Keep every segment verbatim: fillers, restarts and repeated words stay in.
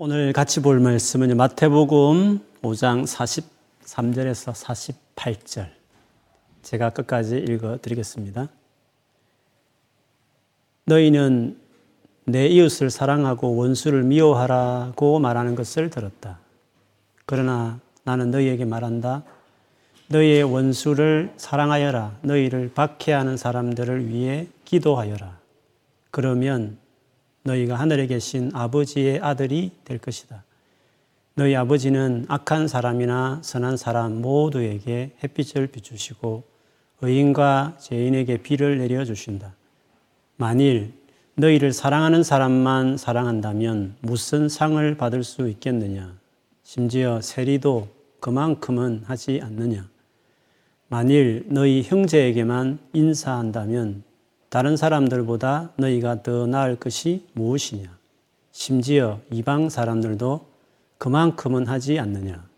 오늘 같이 볼 말씀은 마태복음 오 장 사십삼 절에서 사십팔 절. 제가 끝까지 읽어드리겠습니다. 너희는 내 이웃을 사랑하고 원수를 미워하라고 말하는 것을 들었다. 그러나 나는 너희에게 말한다. 너희의 원수를 사랑하여라. 너희를 박해하는 사람들을 위해 기도하여라. 그러면 너희가 하늘에 계신 아버지의 아들이 될 것이다. 너희 아버지는 악한 사람이나 선한 사람 모두에게 햇빛을 비추시고 의인과 죄인에게 비를 내려주신다. 만일 너희를 사랑하는 사람만 사랑한다면 무슨 상을 받을 수 있겠느냐? 심지어 세리도 그만큼은 하지 않느냐? 만일 너희 형제에게만 인사한다면 다른 사람들보다 너희가 더 나을 것이 무엇이냐? 심지어 이방 사람들도 그만큼은 하지 않느냐?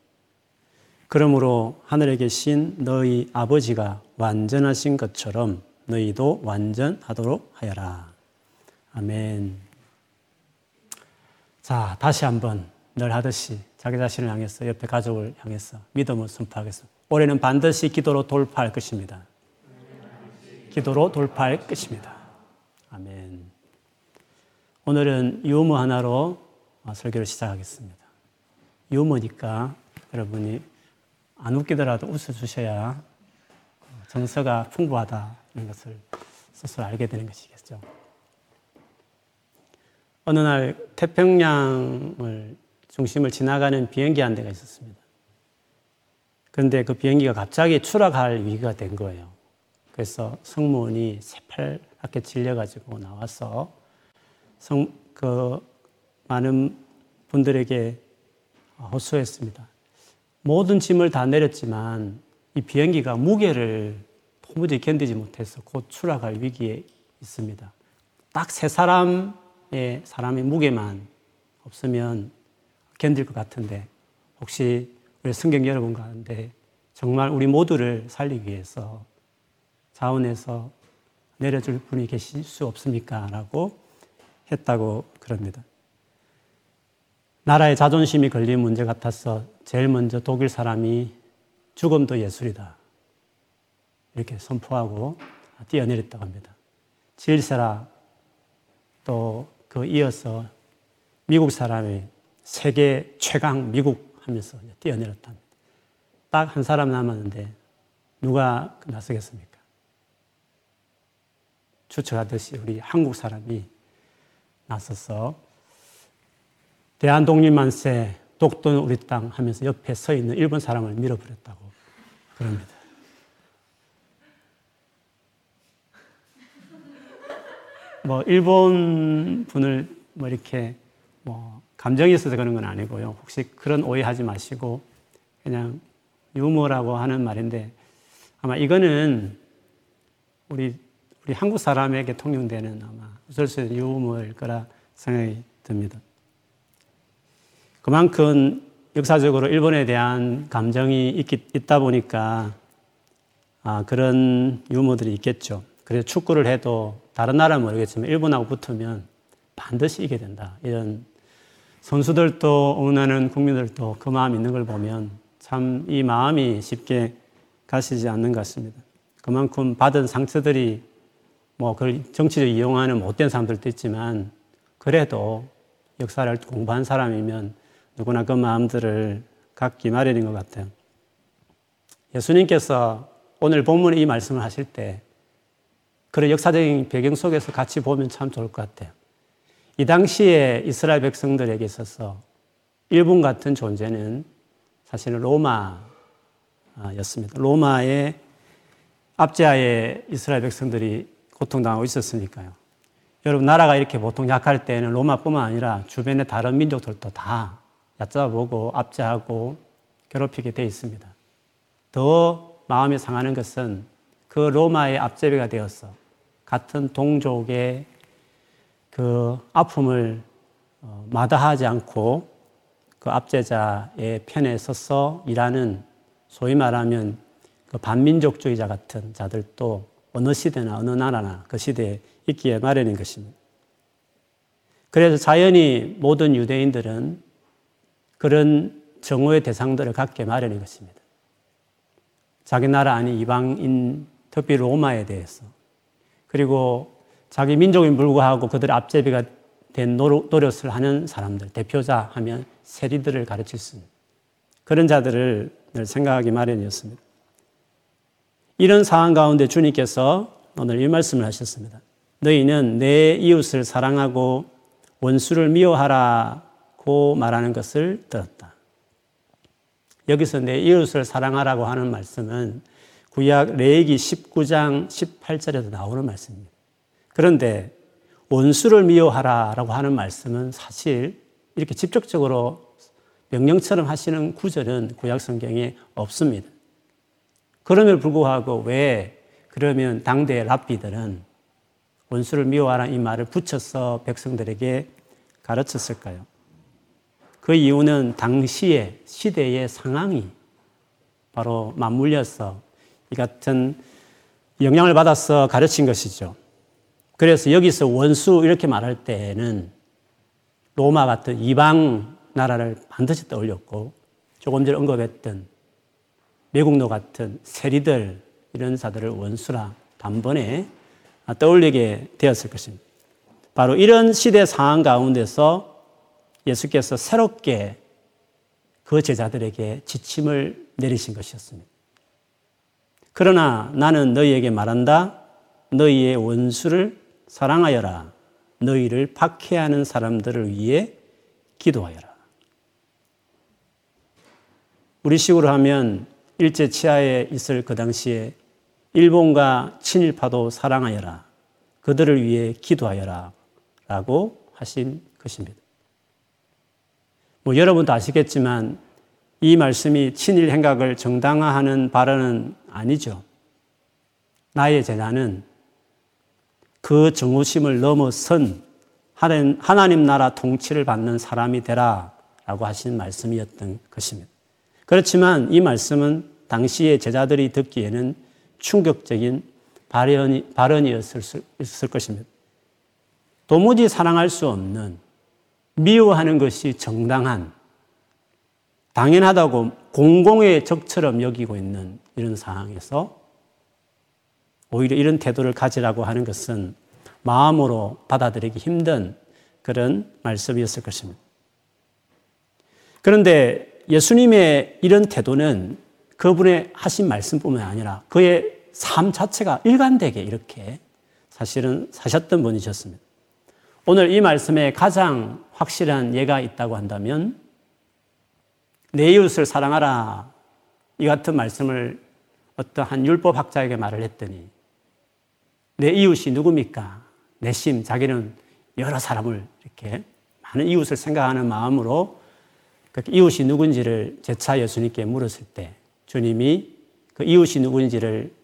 그러므로 하늘에 계신 너희 아버지가 완전하신 것처럼 너희도 완전하도록 하여라. 아멘. 자, 다시 한번 늘 하듯이 자기 자신을 향해서, 옆에 가족을 향해서 믿음을 선포하겠습니다. 올해는 반드시 기도로 돌파할 것입니다. 기도로 돌파할 것입니다. 아멘. 오늘은 유머 하나로 설교를 시작하겠습니다. 유머니까 여러분이 안 웃기더라도 웃어주셔야 정서가 풍부하다는 것을 스스로 알게 되는 것이겠죠. 어느 날 태평양을 중심을 지나가는 비행기 한 대가 있었습니다. 그런데 그 비행기가 갑자기 추락할 위기가 된 거예요. 그래서 승무원이 새파랗게 질려가지고 나와서 성, 그 많은 분들에게 호소했습니다. 모든 짐을 다 내렸지만 이 비행기가 무게를 도무지 견디지 못해서 곧 추락할 위기에 있습니다. 딱 세 사람의 사람의 무게만 없으면 견딜 것 같은데, 혹시 우리 성경 여러분 가운데 정말 우리 모두를 살리기 위해서 자원해서 내려줄 분이 계실 수 없습니까? 라고 했다고 그럽니다. 나라의 자존심이 걸린 문제 같아서 제일 먼저 독일 사람이 죽음도 예술이다 이렇게 선포하고 뛰어내렸다고 합니다. 질세라. 또 그 이어서 미국 사람이 세계 최강 미국 하면서 뛰어내렸답니다. 딱 한 사람 남았는데 누가 나서겠습니까? 추측하듯이 우리 한국 사람이 나서서 대한독립만세, 독도는 우리 땅 하면서 옆에 서 있는 일본 사람을 밀어버렸다고 그럽니다. 뭐 일본 분을 뭐 이렇게 뭐 감정이 있어서 그런 건 아니고요. 혹시 그런 오해하지 마시고 그냥 유머라고 하는 말인데, 아마 이거는 우리 우리 한국 사람에게 통용되는 아마 웃을 수 있는 유머일 거라 생각이 듭니다. 그만큼 역사적으로 일본에 대한 감정이 있기, 있다 보니까 아, 그런 유머들이 있겠죠. 그래서 축구를 해도 다른 나라는 모르겠지만 일본하고 붙으면 반드시 이겨야 된다. 이런 선수들도 응원하는 국민들도 그 마음 있는 걸 보면 참 이 마음이 쉽게 가시지 않는 것 같습니다. 그만큼 받은 상처들이 뭐 그걸 정치적으로 이용하는 못된 사람들도 있지만, 그래도 역사를 공부한 사람이면 누구나 그 마음들을 갖기 마련인 것 같아요. 예수님께서 오늘 본문에 이 말씀을 하실 때 그런 역사적인 배경 속에서 같이 보면 참 좋을 것 같아요. 이 당시에 이스라엘 백성들에게 있어서 일본 같은 존재는 사실은 로마였습니다. 로마의 압제하에 이스라엘 백성들이 고통당하고 있었으니까요. 여러분, 나라가 이렇게 보통 약할 때는 로마뿐만 아니라 주변의 다른 민족들도 다 얕잡아보고 압제하고 괴롭히게 돼 있습니다. 더 마음이 상하는 것은 그 로마의 압제비가 되어서 같은 동족의 그 아픔을 마다하지 않고 그 압제자의 편에 서서 일하는, 소위 말하면 그 반민족주의자 같은 자들도 어느 시대나 어느 나라나 그 시대에 있기에 마련인 것입니다. 그래서 자연히 모든 유대인들은 그런 정오의 대상들을 갖게 마련인 것입니다. 자기 나라 아닌 이방인, 특히 로마에 대해서, 그리고 자기 민족인 불구하고 그들의 앞제비가 된 노릇을 하는 사람들, 대표자 하면 세리들을 가르칠 수 있는 그런 자들을 늘 생각하기 마련이었습니다. 이런 상황 가운데 주님께서 오늘 이 말씀을 하셨습니다. 너희는 내 이웃을 사랑하고 원수를 미워하라고 말하는 것을 들었다. 여기서 내 이웃을 사랑하라고 하는 말씀은 구약 레위기 십구 장 십팔 절에도 나오는 말씀입니다. 그런데 원수를 미워하라라고 하는 말씀은 사실 이렇게 직접적으로 명령처럼 하시는 구절은 구약 성경에 없습니다. 그럼에도 불구하고 왜 그러면 당대의 랍비들은 원수를 미워하라 이 말을 붙여서 백성들에게 가르쳤을까요? 그 이유는 당시의 시대의 상황이 바로 맞물려서 이 같은 영향을 받아서 가르친 것이죠. 그래서 여기서 원수 이렇게 말할 때에는 로마 같은 이방 나라를 반드시 떠올렸고, 조금 전에 언급했던 매국노 같은 세리들, 이런 자들을 원수라 단번에 떠올리게 되었을 것입니다. 바로 이런 시대 상황 가운데서 예수께서 새롭게 그 제자들에게 지침을 내리신 것이었습니다. 그러나 나는 너희에게 말한다. 너희의 원수를 사랑하여라. 너희를 박해하는 사람들을 위해 기도하여라. 우리 식으로 하면 일제 치하에 있을 그 당시에 일본과 친일파도 사랑하여라. 그들을 위해 기도하여라. 라고 하신 것입니다. 뭐 여러분도 아시겠지만 이 말씀이 친일 행각을 정당화하는 발언은 아니죠. 나의 제자는 그 정오심을 넘어선 하나님 나라 통치를 받는 사람이 되라 라고 하신 말씀이었던 것입니다. 그렇지만 이 말씀은 당시의 제자들이 듣기에는 충격적인 발언이, 발언이었을 수, 있을 것입니다. 도무지 사랑할 수 없는, 미워하는 것이 정당한, 당연하다고 공공의 적처럼 여기고 있는 이런 상황에서 오히려 이런 태도를 가지라고 하는 것은 마음으로 받아들이기 힘든 그런 말씀이었을 것입니다. 그런데 예수님의 이런 태도는 그분의 하신 말씀뿐만 아니라 그의 삶 자체가 일관되게 이렇게 사실은 사셨던 분이셨습니다. 오늘 이 말씀에 가장 확실한 예가 있다고 한다면 내 이웃을 사랑하라 이 같은 말씀을 어떠한 율법학자에게 말을 했더니 내 이웃이 누굽니까? 내심 자기는 여러 사람을 이렇게 많은 이웃을 생각하는 마음으로 그 이웃이 누군지를 제차 예수님께 물었을 때 주님이 그 이웃이 누군지를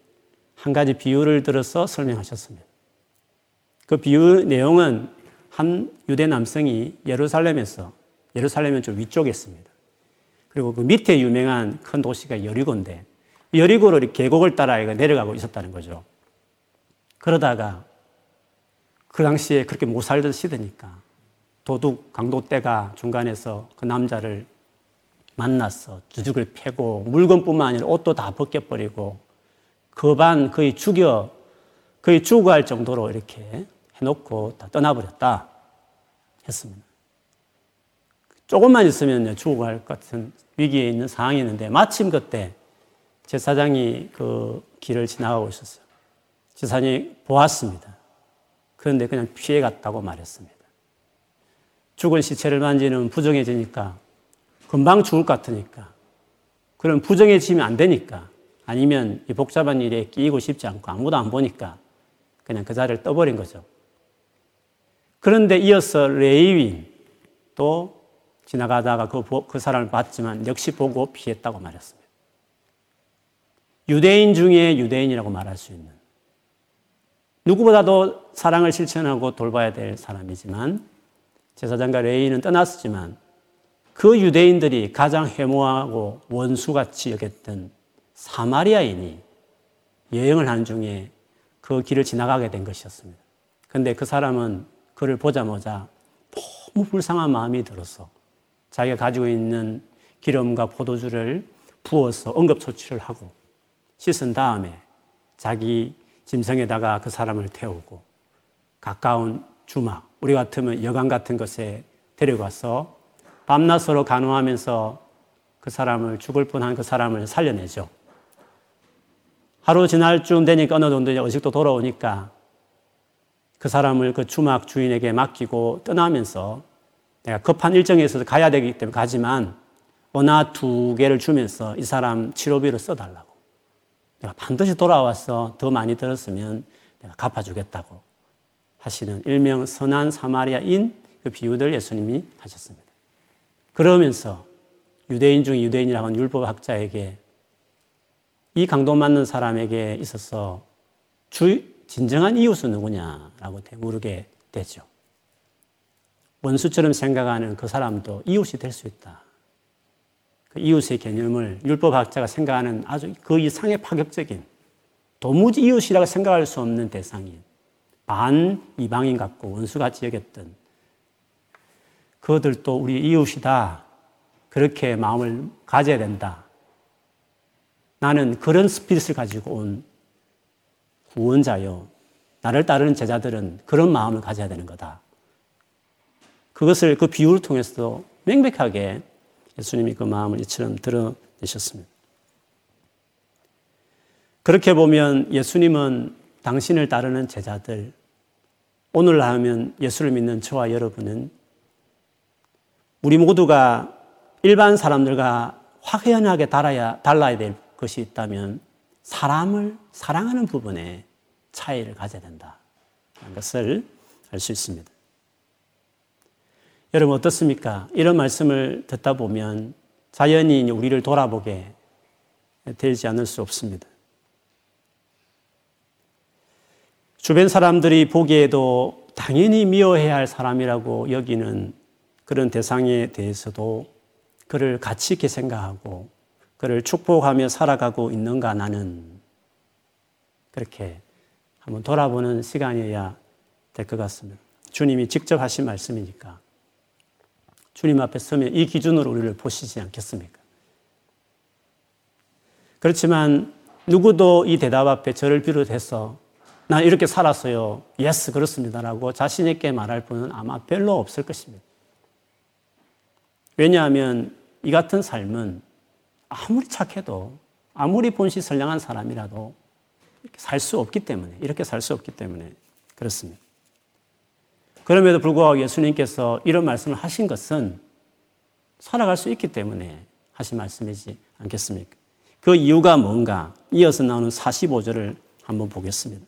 한 가지 비유를 들어서 설명하셨습니다. 그 비유 내용은 한 유대 남성이 예루살렘에서, 예루살렘은 좀 위쪽에 있습니다. 그리고 그 밑에 유명한 큰 도시가 여리고인데 여리고로 계곡을 따라 내려가고 있었다는 거죠. 그러다가 그 당시에 그렇게 못 살던 시대니까 도둑 강도떼가 중간에서 그 남자를 만나서 주죽을 패고 물건뿐만 아니라 옷도 다 벗겨버리고 그반 거의 죽여 거의 죽어갈 정도로 이렇게 해놓고 다 떠나버렸다 했습니다. 조금만 있으면 죽어갈 것 같은 위기에 있는 상황이었는데 마침 그때 제사장이 그 길을 지나가고 있었어요. 제사장이 보았습니다. 그런데 그냥 피해갔다고 말했습니다. 죽은 시체를 만지는 부정해지니까 금방 죽을 것 같으니까 그럼 부정해지면 안 되니까 아니면 이 복잡한 일에 끼이고 싶지 않고 아무도 안 보니까 그냥 그 자리를 떠버린 거죠. 그런데 이어서 레위인 또 지나가다가 그, 그 사람을 봤지만 역시 보고 피했다고 말했습니다. 유대인 중에 유대인이라고 말할 수 있는 누구보다도 사랑을 실천하고 돌봐야 될 사람이지만 제사장과 레위인은 떠났었지만 그 유대인들이 가장 혐오하고 원수같이 여겼던 사마리아인이 여행을 한 중에 그 길을 지나가게 된 것이었습니다. 그런데 그 사람은 그를 보자마자 너무 불쌍한 마음이 들어서 자기가 가지고 있는 기름과 포도주를 부어서 응급처치를 하고 씻은 다음에 자기 짐승에다가 그 사람을 태우고 가까운 주막, 우리 같으면 여관 같은 것에 데려가서 밤낮으로 간호하면서 그 사람을, 죽을 뻔한 그 사람을 살려내죠. 하루 지날 쯤 되니까 어느 정도 이제 의식도 돌아오니까 그 사람을 그 주막 주인에게 맡기고 떠나면서, 내가 급한 일정에 있어서 가야 되기 때문에 가지만 은화 두 개를 주면서 이 사람 치료비를 써달라고, 내가 반드시 돌아와서 더 많이 들었으면 내가 갚아주겠다고 하시는 일명 선한 사마리아인 그 비유들 예수님이 하셨습니다. 그러면서 유대인 중 유대인이라고 하는 율법학자에게, 이 강도 맞는 사람에게 있어서 주, 진정한 이웃은 누구냐라고 물게 되죠. 원수처럼 생각하는 그 사람도 이웃이 될 수 있다. 그 이웃의 개념을 율법학자가 생각하는 아주 그 이상의 파격적인, 도무지 이웃이라고 생각할 수 없는 대상인, 반 이방인 같고 원수같이 여겼던 그들도 우리 이웃이다, 그렇게 마음을 가져야 된다, 나는 그런 스피릿을 가지고 온 구원자요, 나를 따르는 제자들은 그런 마음을 가져야 되는 거다. 그것을 그 비유를 통해서도 명백하게 예수님이 그 마음을 이처럼 드러내셨습니다. 그렇게 보면 예수님은 당신을 따르는 제자들, 오늘 하면 예수를 믿는 저와 여러분은 우리 모두가 일반 사람들과 확연하게 달아야, 달라야 될 것이 있다면 사람을 사랑하는 부분에 차이를 가져야 된다는 것을 알 수 있습니다. 여러분 어떻습니까? 이런 말씀을 듣다 보면 자연히 우리를 돌아보게 되지 않을 수 없습니다. 주변 사람들이 보기에도 당연히 미워해야 할 사람이라고 여기는 그런 대상에 대해서도 그를 가치 있게 생각하고 그를 축복하며 살아가고 있는가 나는, 그렇게 한번 돌아보는 시간이어야 될 것 같습니다. 주님이 직접 하신 말씀이니까 주님 앞에 서면 이 기준으로 우리를 보시지 않겠습니까? 그렇지만 누구도 이 대답 앞에 저를 비롯해서 나 이렇게 살았어요, 예스 그렇습니다라고 자신 있게 말할 분은 아마 별로 없을 것입니다. 왜냐하면 이 같은 삶은 아무리 착해도, 아무리 본시 선량한 사람이라도 이렇게 살 수 없기 때문에, 이렇게 살 수 없기 때문에 그렇습니다. 그럼에도 불구하고 예수님께서 이런 말씀을 하신 것은 살아갈 수 있기 때문에 하신 말씀이지 않겠습니까? 그 이유가 뭔가 이어서 나오는 사십오 절을 한번 보겠습니다.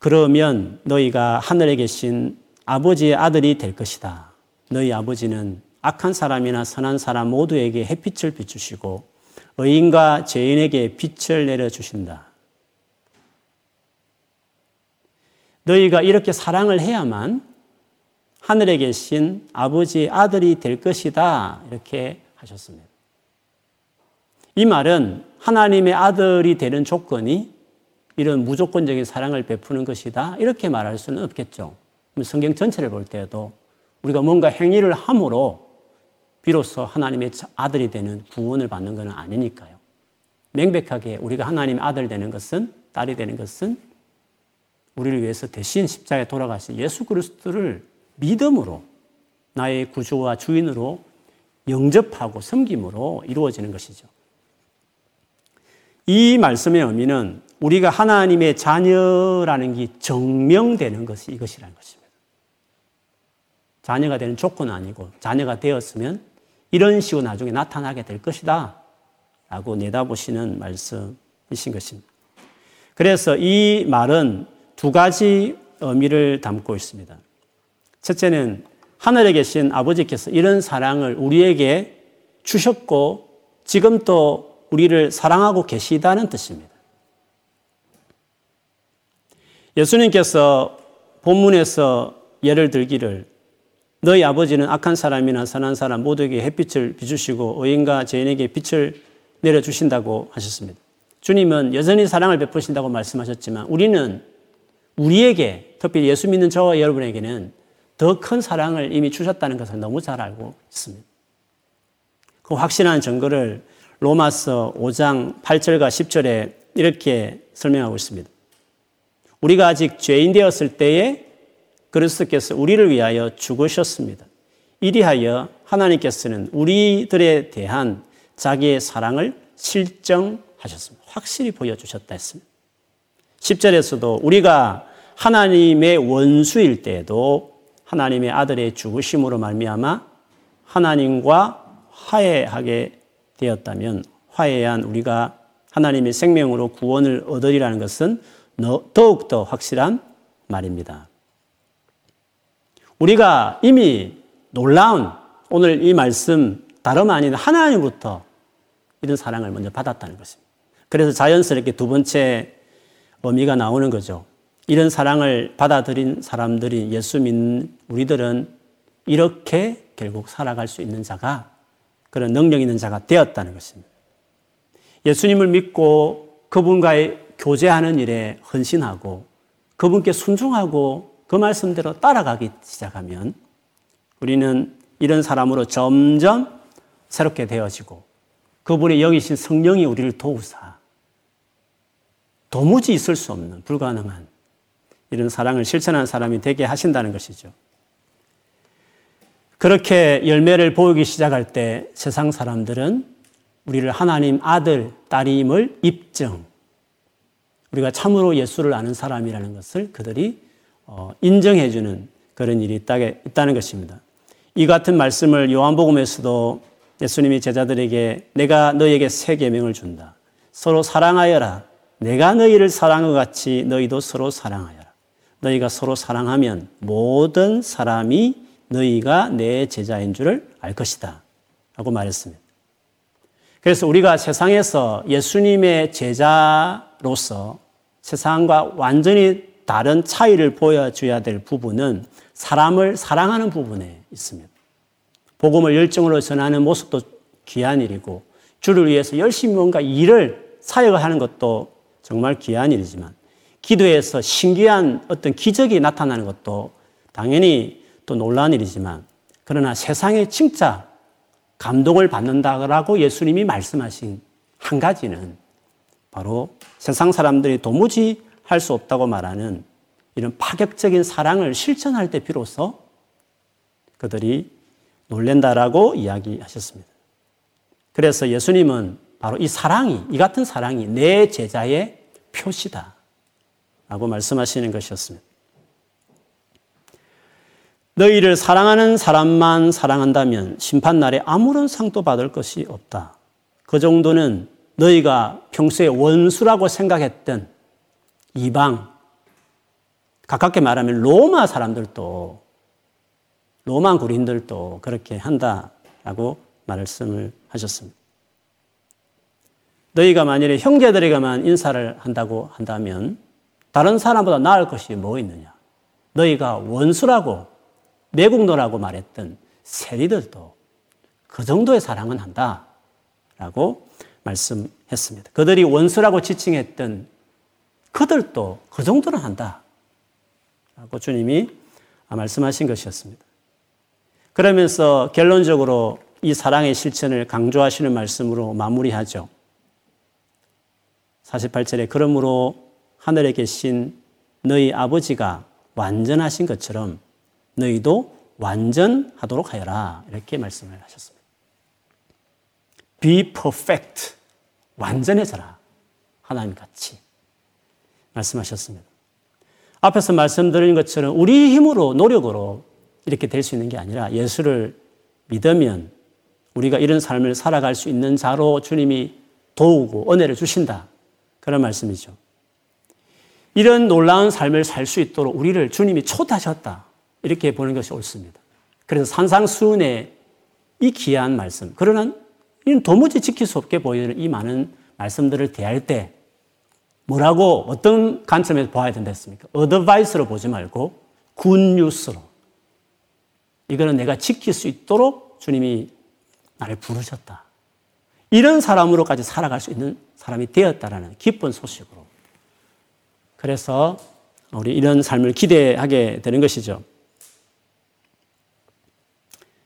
그러면 너희가 하늘에 계신 아버지의 아들이 될 것이다. 너희 아버지는 악한 사람이나 선한 사람 모두에게 햇빛을 비추시고 의인과 죄인에게 빛을 내려주신다. 너희가 이렇게 사랑을 해야만 하늘에 계신 아버지의 아들이 될 것이다, 이렇게 하셨습니다. 이 말은 하나님의 아들이 되는 조건이 이런 무조건적인 사랑을 베푸는 것이다, 이렇게 말할 수는 없겠죠. 성경 전체를 볼 때에도 우리가 뭔가 행위를 함으로 비로소 하나님의 아들이 되는 구원을 받는 것은 아니니까요. 명백하게 우리가 하나님의 아들 되는 것은, 딸이 되는 것은 우리를 위해서 대신 십자가에 돌아가신 예수 그리스도를 믿음으로 나의 구주와 주인으로 영접하고 섬김으로 이루어지는 것이죠. 이 말씀의 의미는 우리가 하나님의 자녀라는 게 증명되는 것이 이것이라는 것입니다. 자녀가 되는 조건은 아니고 자녀가 되었으면 이런 식으로 나중에 나타나게 될 것이다 라고 내다보시는 말씀이신 것입니다. 그래서 이 말은 두 가지 의미를 담고 있습니다. 첫째는 하늘에 계신 아버지께서 이런 사랑을 우리에게 주셨고 지금 또 우리를 사랑하고 계시다는 뜻입니다. 예수님께서 본문에서 예를 들기를 너희 아버지는 악한 사람이나 선한 사람 모두에게 햇빛을 비추시고 의인과 죄인에게 빛을 내려주신다고 하셨습니다. 주님은 여전히 사랑을 베푸신다고 말씀하셨지만 우리는, 우리에게, 특히 예수 믿는 저와 여러분에게는 더 큰 사랑을 이미 주셨다는 것을 너무 잘 알고 있습니다. 그 확실한 증거를 로마서 오 장 팔 절과 십 절에 이렇게 설명하고 있습니다. 우리가 아직 죄인 되었을 때에 그리스도께서 우리를 위하여 죽으셨습니다. 이리하여 하나님께서는 우리들에 대한 자기의 사랑을 실증하셨습니다. 확실히 보여주셨다 했습니다. 십 절에서도 우리가 하나님의 원수일 때에도 하나님의 아들의 죽으심으로 말미암아 하나님과 화해하게 되었다면 화해한 우리가 하나님의 생명으로 구원을 얻으리라는 것은 더욱더 확실한 말입니다. 우리가 이미 놀라운 오늘 이 말씀 다름 아닌 하나님부터 이런 사랑을 먼저 받았다는 것입니다. 그래서 자연스럽게 두 번째 의미가 나오는 거죠. 이런 사랑을 받아들인 사람들이 예수 믿는 우리들은 이렇게 결국 살아갈 수 있는 자가 그런 능력 있는 자가 되었다는 것입니다. 예수님을 믿고 그분과의 교제하는 일에 헌신하고 그분께 순종하고 그 말씀대로 따라가기 시작하면 우리는 이런 사람으로 점점 새롭게 되어지고 그분이 여기신 성령이 우리를 도우사 도무지 있을 수 없는 불가능한 이런 사랑을 실천하는 사람이 되게 하신다는 것이죠. 그렇게 열매를 보이기 시작할 때 세상 사람들은 우리를 하나님 아들, 딸임을 입증, 우리가 참으로 예수를 아는 사람이라는 것을 그들이 인정해주는 그런 일이 있다는 것입니다. 이 같은 말씀을 요한복음에서도 예수님이 제자들에게 내가 너에게 새 계명을 준다. 서로 사랑하여라. 내가 너희를 사랑한 것 같이 너희도 서로 사랑하여라. 너희가 서로 사랑하면 모든 사람이 너희가 내 제자인 줄을 알 것이다. 라고 말했습니다. 그래서 우리가 세상에서 예수님의 제자로서 세상과 완전히 다른 차이를 보여줘야 될 부분은 사람을 사랑하는 부분에 있습니다. 복음을 열정으로 전하는 모습도 귀한 일이고 주를 위해서 열심히 뭔가 일을 사역하는 것도 정말 귀한 일이지만 기도에서 신기한 어떤 기적이 나타나는 것도 당연히 또 놀라운 일이지만 그러나 세상에 진짜 감동을 받는다라고 예수님이 말씀하신 한 가지는 바로 세상 사람들이 도무지 할 수 없다고 말하는 이런 파격적인 사랑을 실천할 때 비로소 그들이 놀란다라고 이야기하셨습니다. 그래서 예수님은 바로 이 사랑이, 이 같은 사랑이 내 제자의 표시다 라고 말씀하시는 것이었습니다. 너희를 사랑하는 사람만 사랑한다면 심판날에 아무런 상도 받을 것이 없다. 그 정도는 너희가 평소에 원수라고 생각했던 이방, 가깝게 말하면 로마 사람들도, 로마 구린들도 그렇게 한다라고 말씀을 하셨습니다. 너희가 만일에 형제들에게만 인사를 한다고 한다면 다른 사람보다 나을 것이 뭐 있느냐. 너희가 원수라고 매국노라고 말했던 세리들도 그 정도의 사랑은 한다라고 말씀했습니다. 그들이 원수라고 지칭했던 그들도 그 정도는 한다 라고 주님이 말씀하신 것이었습니다. 그러면서 결론적으로 이 사랑의 실천을 강조하시는 말씀으로 마무리하죠. 사십팔 절에 그러므로 하늘에 계신 너희 아버지가 완전하신 것처럼 너희도 완전하도록 하여라 이렇게 말씀을 하셨습니다. Be perfect, 완전해져라 하나님같이 말씀하셨습니다. 앞에서 말씀드린 것처럼 우리 힘으로 노력으로 이렇게 될 수 있는 게 아니라 예수를 믿으면 우리가 이런 삶을 살아갈 수 있는 자로 주님이 도우고 은혜를 주신다 그런 말씀이죠. 이런 놀라운 삶을 살 수 있도록 우리를 주님이 초대하셨다 이렇게 보는 것이 옳습니다. 그래서 산상수훈의 이 귀한 말씀 그러나 이는 도무지 지킬 수 없게 보이는 이 많은 말씀들을 대할 때 뭐라고 어떤 관점에서 봐야 된다 했습니까? 어드바이스로 보지 말고 굿뉴스로 이거는 내가 지킬 수 있도록 주님이 나를 부르셨다. 이런 사람으로까지 살아갈 수 있는 사람이 되었다라는 기쁜 소식으로 그래서 우리 이런 삶을 기대하게 되는 것이죠.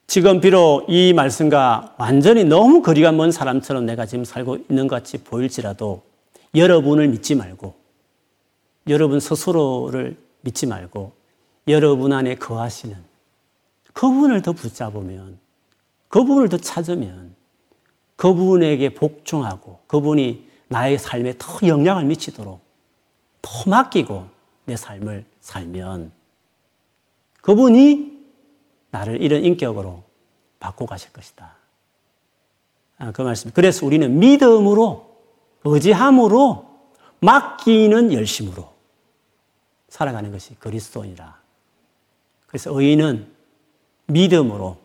지금 비록 이 말씀과 완전히 너무 거리가 먼 사람처럼 내가 지금 살고 있는 것 같이 보일지라도 여러분을 믿지 말고, 여러분 스스로를 믿지 말고 여러분 안에 거하시는 그분을 더 붙잡으면, 그분을 더 찾으면, 그분에게 복종하고 그분이 나의 삶에 더 영향을 미치도록 더 맡기고 내 삶을 살면 그분이 나를 이런 인격으로 바꿔가실 것이다. 아, 그 말씀. 그래서 우리는 믿음으로, 의지함으로, 맡기는 열심으로 살아가는 것이 그리스도인이라. 그래서 의인은 믿음으로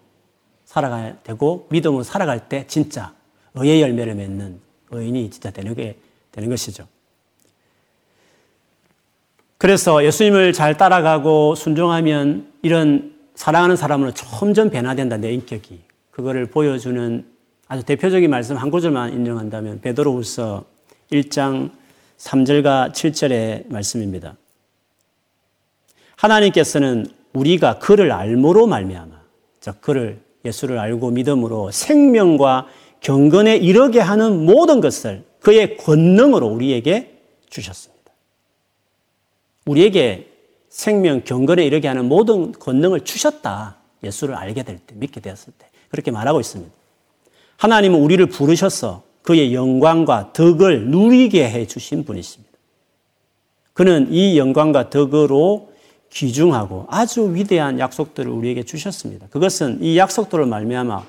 살아가야 되고, 믿음으로 살아갈 때 진짜 의의 열매를 맺는 의인이 진짜 되는 게 되는 것이죠. 그래서 예수님을 잘 따라가고 순종하면 이런 사랑하는 사람으로 점점 변화된다, 내 인격이. 그거를 보여주는 아주 대표적인 말씀 한 구절만 인용한다면 베드로후서 일 장 삼 절과 칠 절의 말씀입니다. 하나님께서는 우리가 그를 알므로 말미암아, 즉 그를, 예수를 알고 믿음으로 생명과 경건에 이르게 하는 모든 것을 그의 권능으로 우리에게 주셨습니다. 우리에게 생명, 경건에 이르게 하는 모든 권능을 주셨다. 예수를 알게 될 때, 믿게 되었을 때. 그렇게 말하고 있습니다. 하나님은 우리를 부르셔서 그의 영광과 덕을 누리게 해 주신 분이십니다. 그는 이 영광과 덕으로 귀중하고 아주 위대한 약속들을 우리에게 주셨습니다. 그것은 이 약속들을 말미암아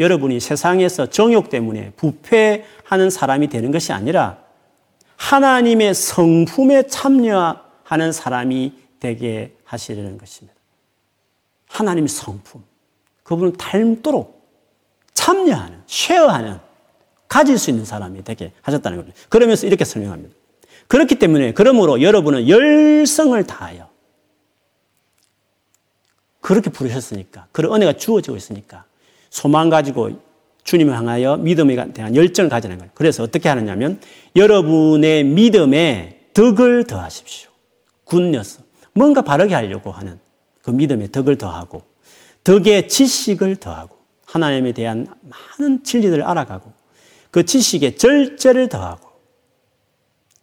여러분이 세상에서 정욕 때문에 부패하는 사람이 되는 것이 아니라 하나님의 성품에 참여하는 사람이 되게 하시려는 것입니다. 하나님의 성품, 그분을 닮도록 참여하는, 쉐어하는, 가질 수 있는 사람이 되게 하셨다는 겁니다. 그러면서 이렇게 설명합니다. 그렇기 때문에, 그러므로 여러분은 열성을 다하여, 그렇게 부르셨으니까, 그런 은혜가 주어지고 있으니까 소망 가지고 주님을 향하여 믿음에 대한 열정을 가지는 거예요. 그래서 어떻게 하느냐면 여러분의 믿음에 덕을 더하십시오. 굿뉴스, 뭔가 바르게 하려고 하는 그 믿음에 덕을 더하고, 덕에 지식을 더하고, 하나님에 대한 많은 진리를 알아가고, 그 지식에 절제를 더하고,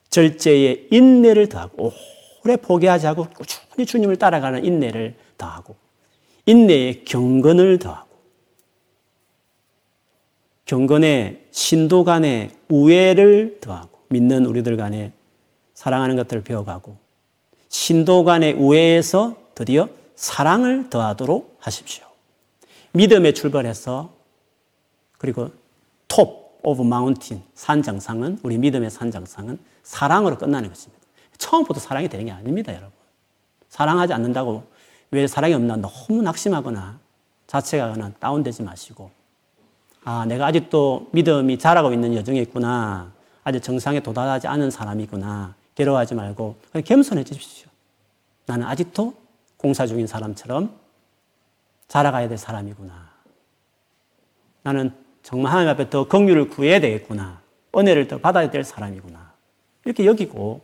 절제에 인내를 더하고, 오래 포기하지 않고 꾸준히 주님을 따라가는 인내를 더하고, 인내에 경건을 더하고, 경건에 신도 간의 우애를 더하고, 믿는 우리들 간에 사랑하는 것들을 배워가고, 신도 간의 우애에서 드디어 사랑을 더하도록 하십시오. 믿음에 출발해서, 그리고 top of mountain, 산 정상은, 우리 믿음의 산 정상은 사랑으로 끝나는 것입니다. 처음부터 사랑이 되는 게 아닙니다, 여러분. 사랑하지 않는다고 왜 사랑이 없나 너무 낙심하거나 자책하거나 다운되지 마시고, 아, 내가 아직도 믿음이 자라고 있는 여정에 있구나, 아직 정상에 도달하지 않은 사람이구나, 괴로워하지 말고 그냥 겸손해지십시오. 나는 아직도 공사 중인 사람처럼 자라가야 될 사람이구나. 나는 정말 하나님 앞에 더 긍휼을 구해야 되겠구나, 은혜를 더 받아야 될 사람이구나, 이렇게 여기고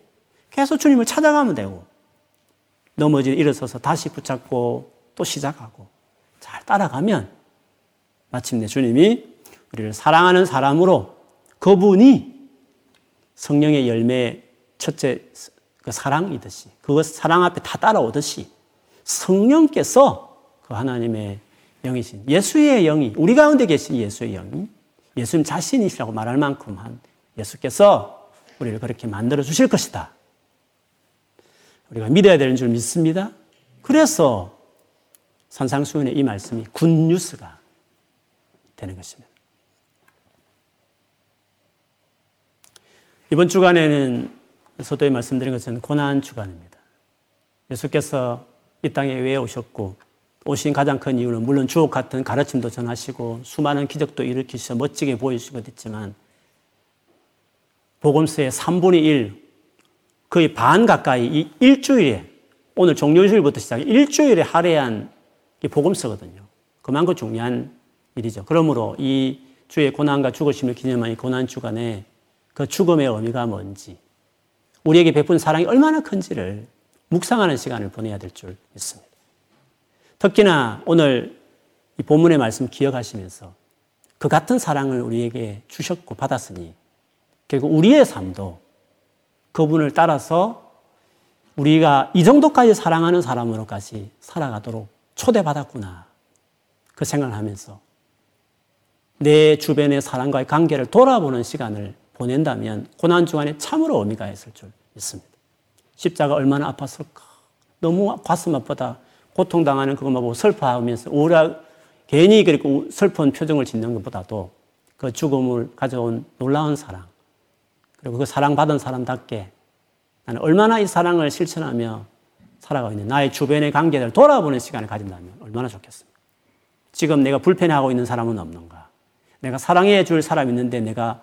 계속 주님을 찾아가면 되고, 넘어져 일어서서 다시 붙잡고 또 시작하고 잘 따라가면 마침내 주님이 우리를 사랑하는 사람으로, 그분이 성령의 열매 첫째 그 사랑이듯이, 그것 사랑 앞에 다 따라오듯이 성령께서, 그 하나님의 영이신 예수의 영이, 우리 가운데 계신 예수의 영이, 예수님 자신이시라고 말할 만큼 한 예수께서 우리를 그렇게 만들어 주실 것이다. 우리가 믿어야 되는 줄 믿습니다. 그래서 산상수훈의 이 말씀이 굿뉴스가 되는 것입니다. 이번 주간에는 서도에 말씀드린 것처럼 고난 주간입니다. 예수께서 이 땅에 왜 오셨고, 오신 가장 큰 이유는 물론 주옥 같은 가르침도 전하시고 수많은 기적도 일으키셔 멋지게 보이시고 있지만, 복음서의 삼분의 일, 거의 반 가까이, 이 일주일에, 오늘 종료일부터 시작해 일주일에 할애한 이 복음서거든요. 그만큼 중요한 일이죠. 그러므로 이 주의 고난과 죽으심을 기념한 이 고난 주간에 그 죽음의 의미가 뭔지, 우리에게 베푼 사랑이 얼마나 큰지를 묵상하는 시간을 보내야 될 줄 믿습니다. 특히나 오늘 이 본문의 말씀 기억하시면서 그 같은 사랑을 우리에게 주셨고 받았으니 결국 우리의 삶도 그분을 따라서 우리가 이 정도까지 사랑하는 사람으로까지 살아가도록 초대받았구나. 그 생각을 하면서 내 주변의 사람과의 관계를 돌아보는 시간을 보낸다면 고난 중간에 참으로 의미가 있을 줄 믿습니다. 십자가 얼마나 아팠을까. 너무 가슴 아프다. 고통당하는 그것만 보고 슬퍼하면서 우울하, 괜히 그리고 슬픈 표정을 짓는 것보다도 그 죽음을 가져온 놀라운 사랑, 그리고 그 사랑받은 사람답게 나는 얼마나 이 사랑을 실천하며 살아가고 있는 나의 주변의 관계를 돌아보는 시간을 가진다면 얼마나 좋겠습니까? 지금 내가 불편해하고 있는 사람은 없는가? 내가 사랑해 줄 사람이 있는데 내가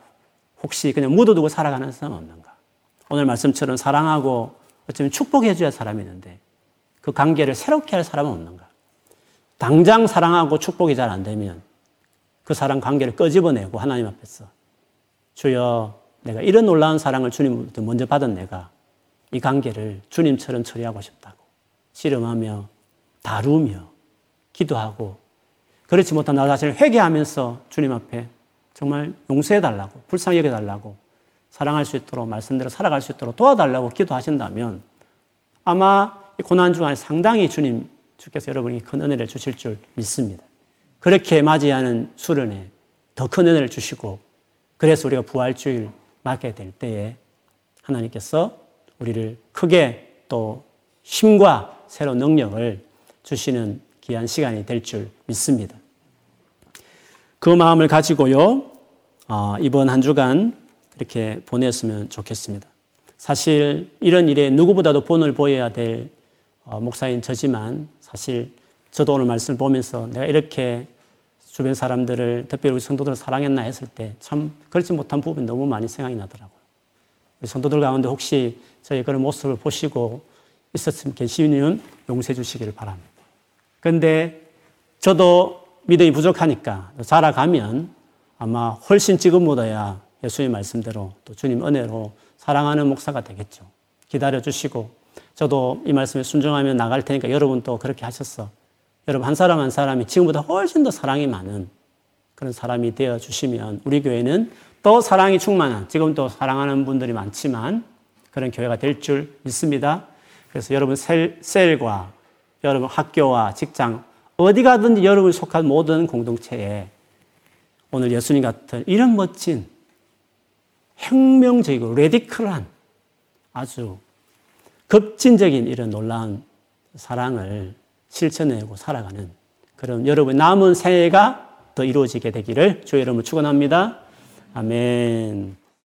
혹시 그냥 묻어두고 살아가는 사람은 없는가? 오늘 말씀처럼 사랑하고 어쩌면 축복해 줘야 할 사람이 있는데 그 관계를 새롭게 할 사람은 없는가? 당장 사랑하고 축복이 잘 안 되면 그 사랑 관계를 끄집어내고 하나님 앞에서 주여, 내가 이런 놀라운 사랑을 주님부터 먼저 받은 내가 이 관계를 주님처럼 처리하고 싶다고 씨름하며 다루며 기도하고 그렇지 못한 나 자신을 회개하면서 주님 앞에 정말 용서해달라고, 불쌍히 여겨달라고, 사랑할 수 있도록, 말씀대로 살아갈 수 있도록 도와달라고 기도하신다면 아마 이 고난 중간에 상당히 주님, 주께서 여러분이 큰 은혜를 주실 줄 믿습니다. 그렇게 맞이하는 수련에 더 큰 은혜를 주시고 그래서 우리가 부활주일 맞게 될 때에 하나님께서 우리를 크게 또 힘과 새로운 능력을 주시는 귀한 시간이 될 줄 믿습니다. 그 마음을 가지고요, 어, 이번 한 주간 이렇게 보냈으면 좋겠습니다. 사실 이런 일에 누구보다도 본을 보여야 될 어, 목사인 저지만 사실 저도 오늘 말씀을 보면서 내가 이렇게 주변 사람들을, 특별히 우리 성도들을 사랑했나 했을 때 참 그렇지 못한 부분이 너무 많이 생각이 나더라고요. 우리 성도들 가운데 혹시 저희 그런 모습을 보시고 있었으면 계시면 용서해 주시기를 바랍니다. 그런데 저도 믿음이 부족하니까 자라가면 아마 훨씬 지금보다야 예수님 말씀대로 또 주님 은혜로 사랑하는 목사가 되겠죠. 기다려주시고 저도 이 말씀에 순종하며 나갈 테니까 여러분도 그렇게 하셔서 여러분 한 사람 한 사람이 지금보다 훨씬 더 사랑이 많은 그런 사람이 되어주시면 우리 교회는 또 사랑이 충만한, 지금도 사랑하는 분들이 많지만 그런 교회가 될 줄 믿습니다. 그래서 여러분 셀, 셀과 여러분 학교와 직장 어디 가든지 여러분이 속한 모든 공동체에 오늘 예수님 같은 이런 멋진 혁명적이고 레디컬한 아주 급진적인 이런 놀라운 사랑을 실천하고 살아가는 그런 여러분의 남은 새해가 더 이루어지게 되기를 주의 이름으로 축원합니다. 아멘.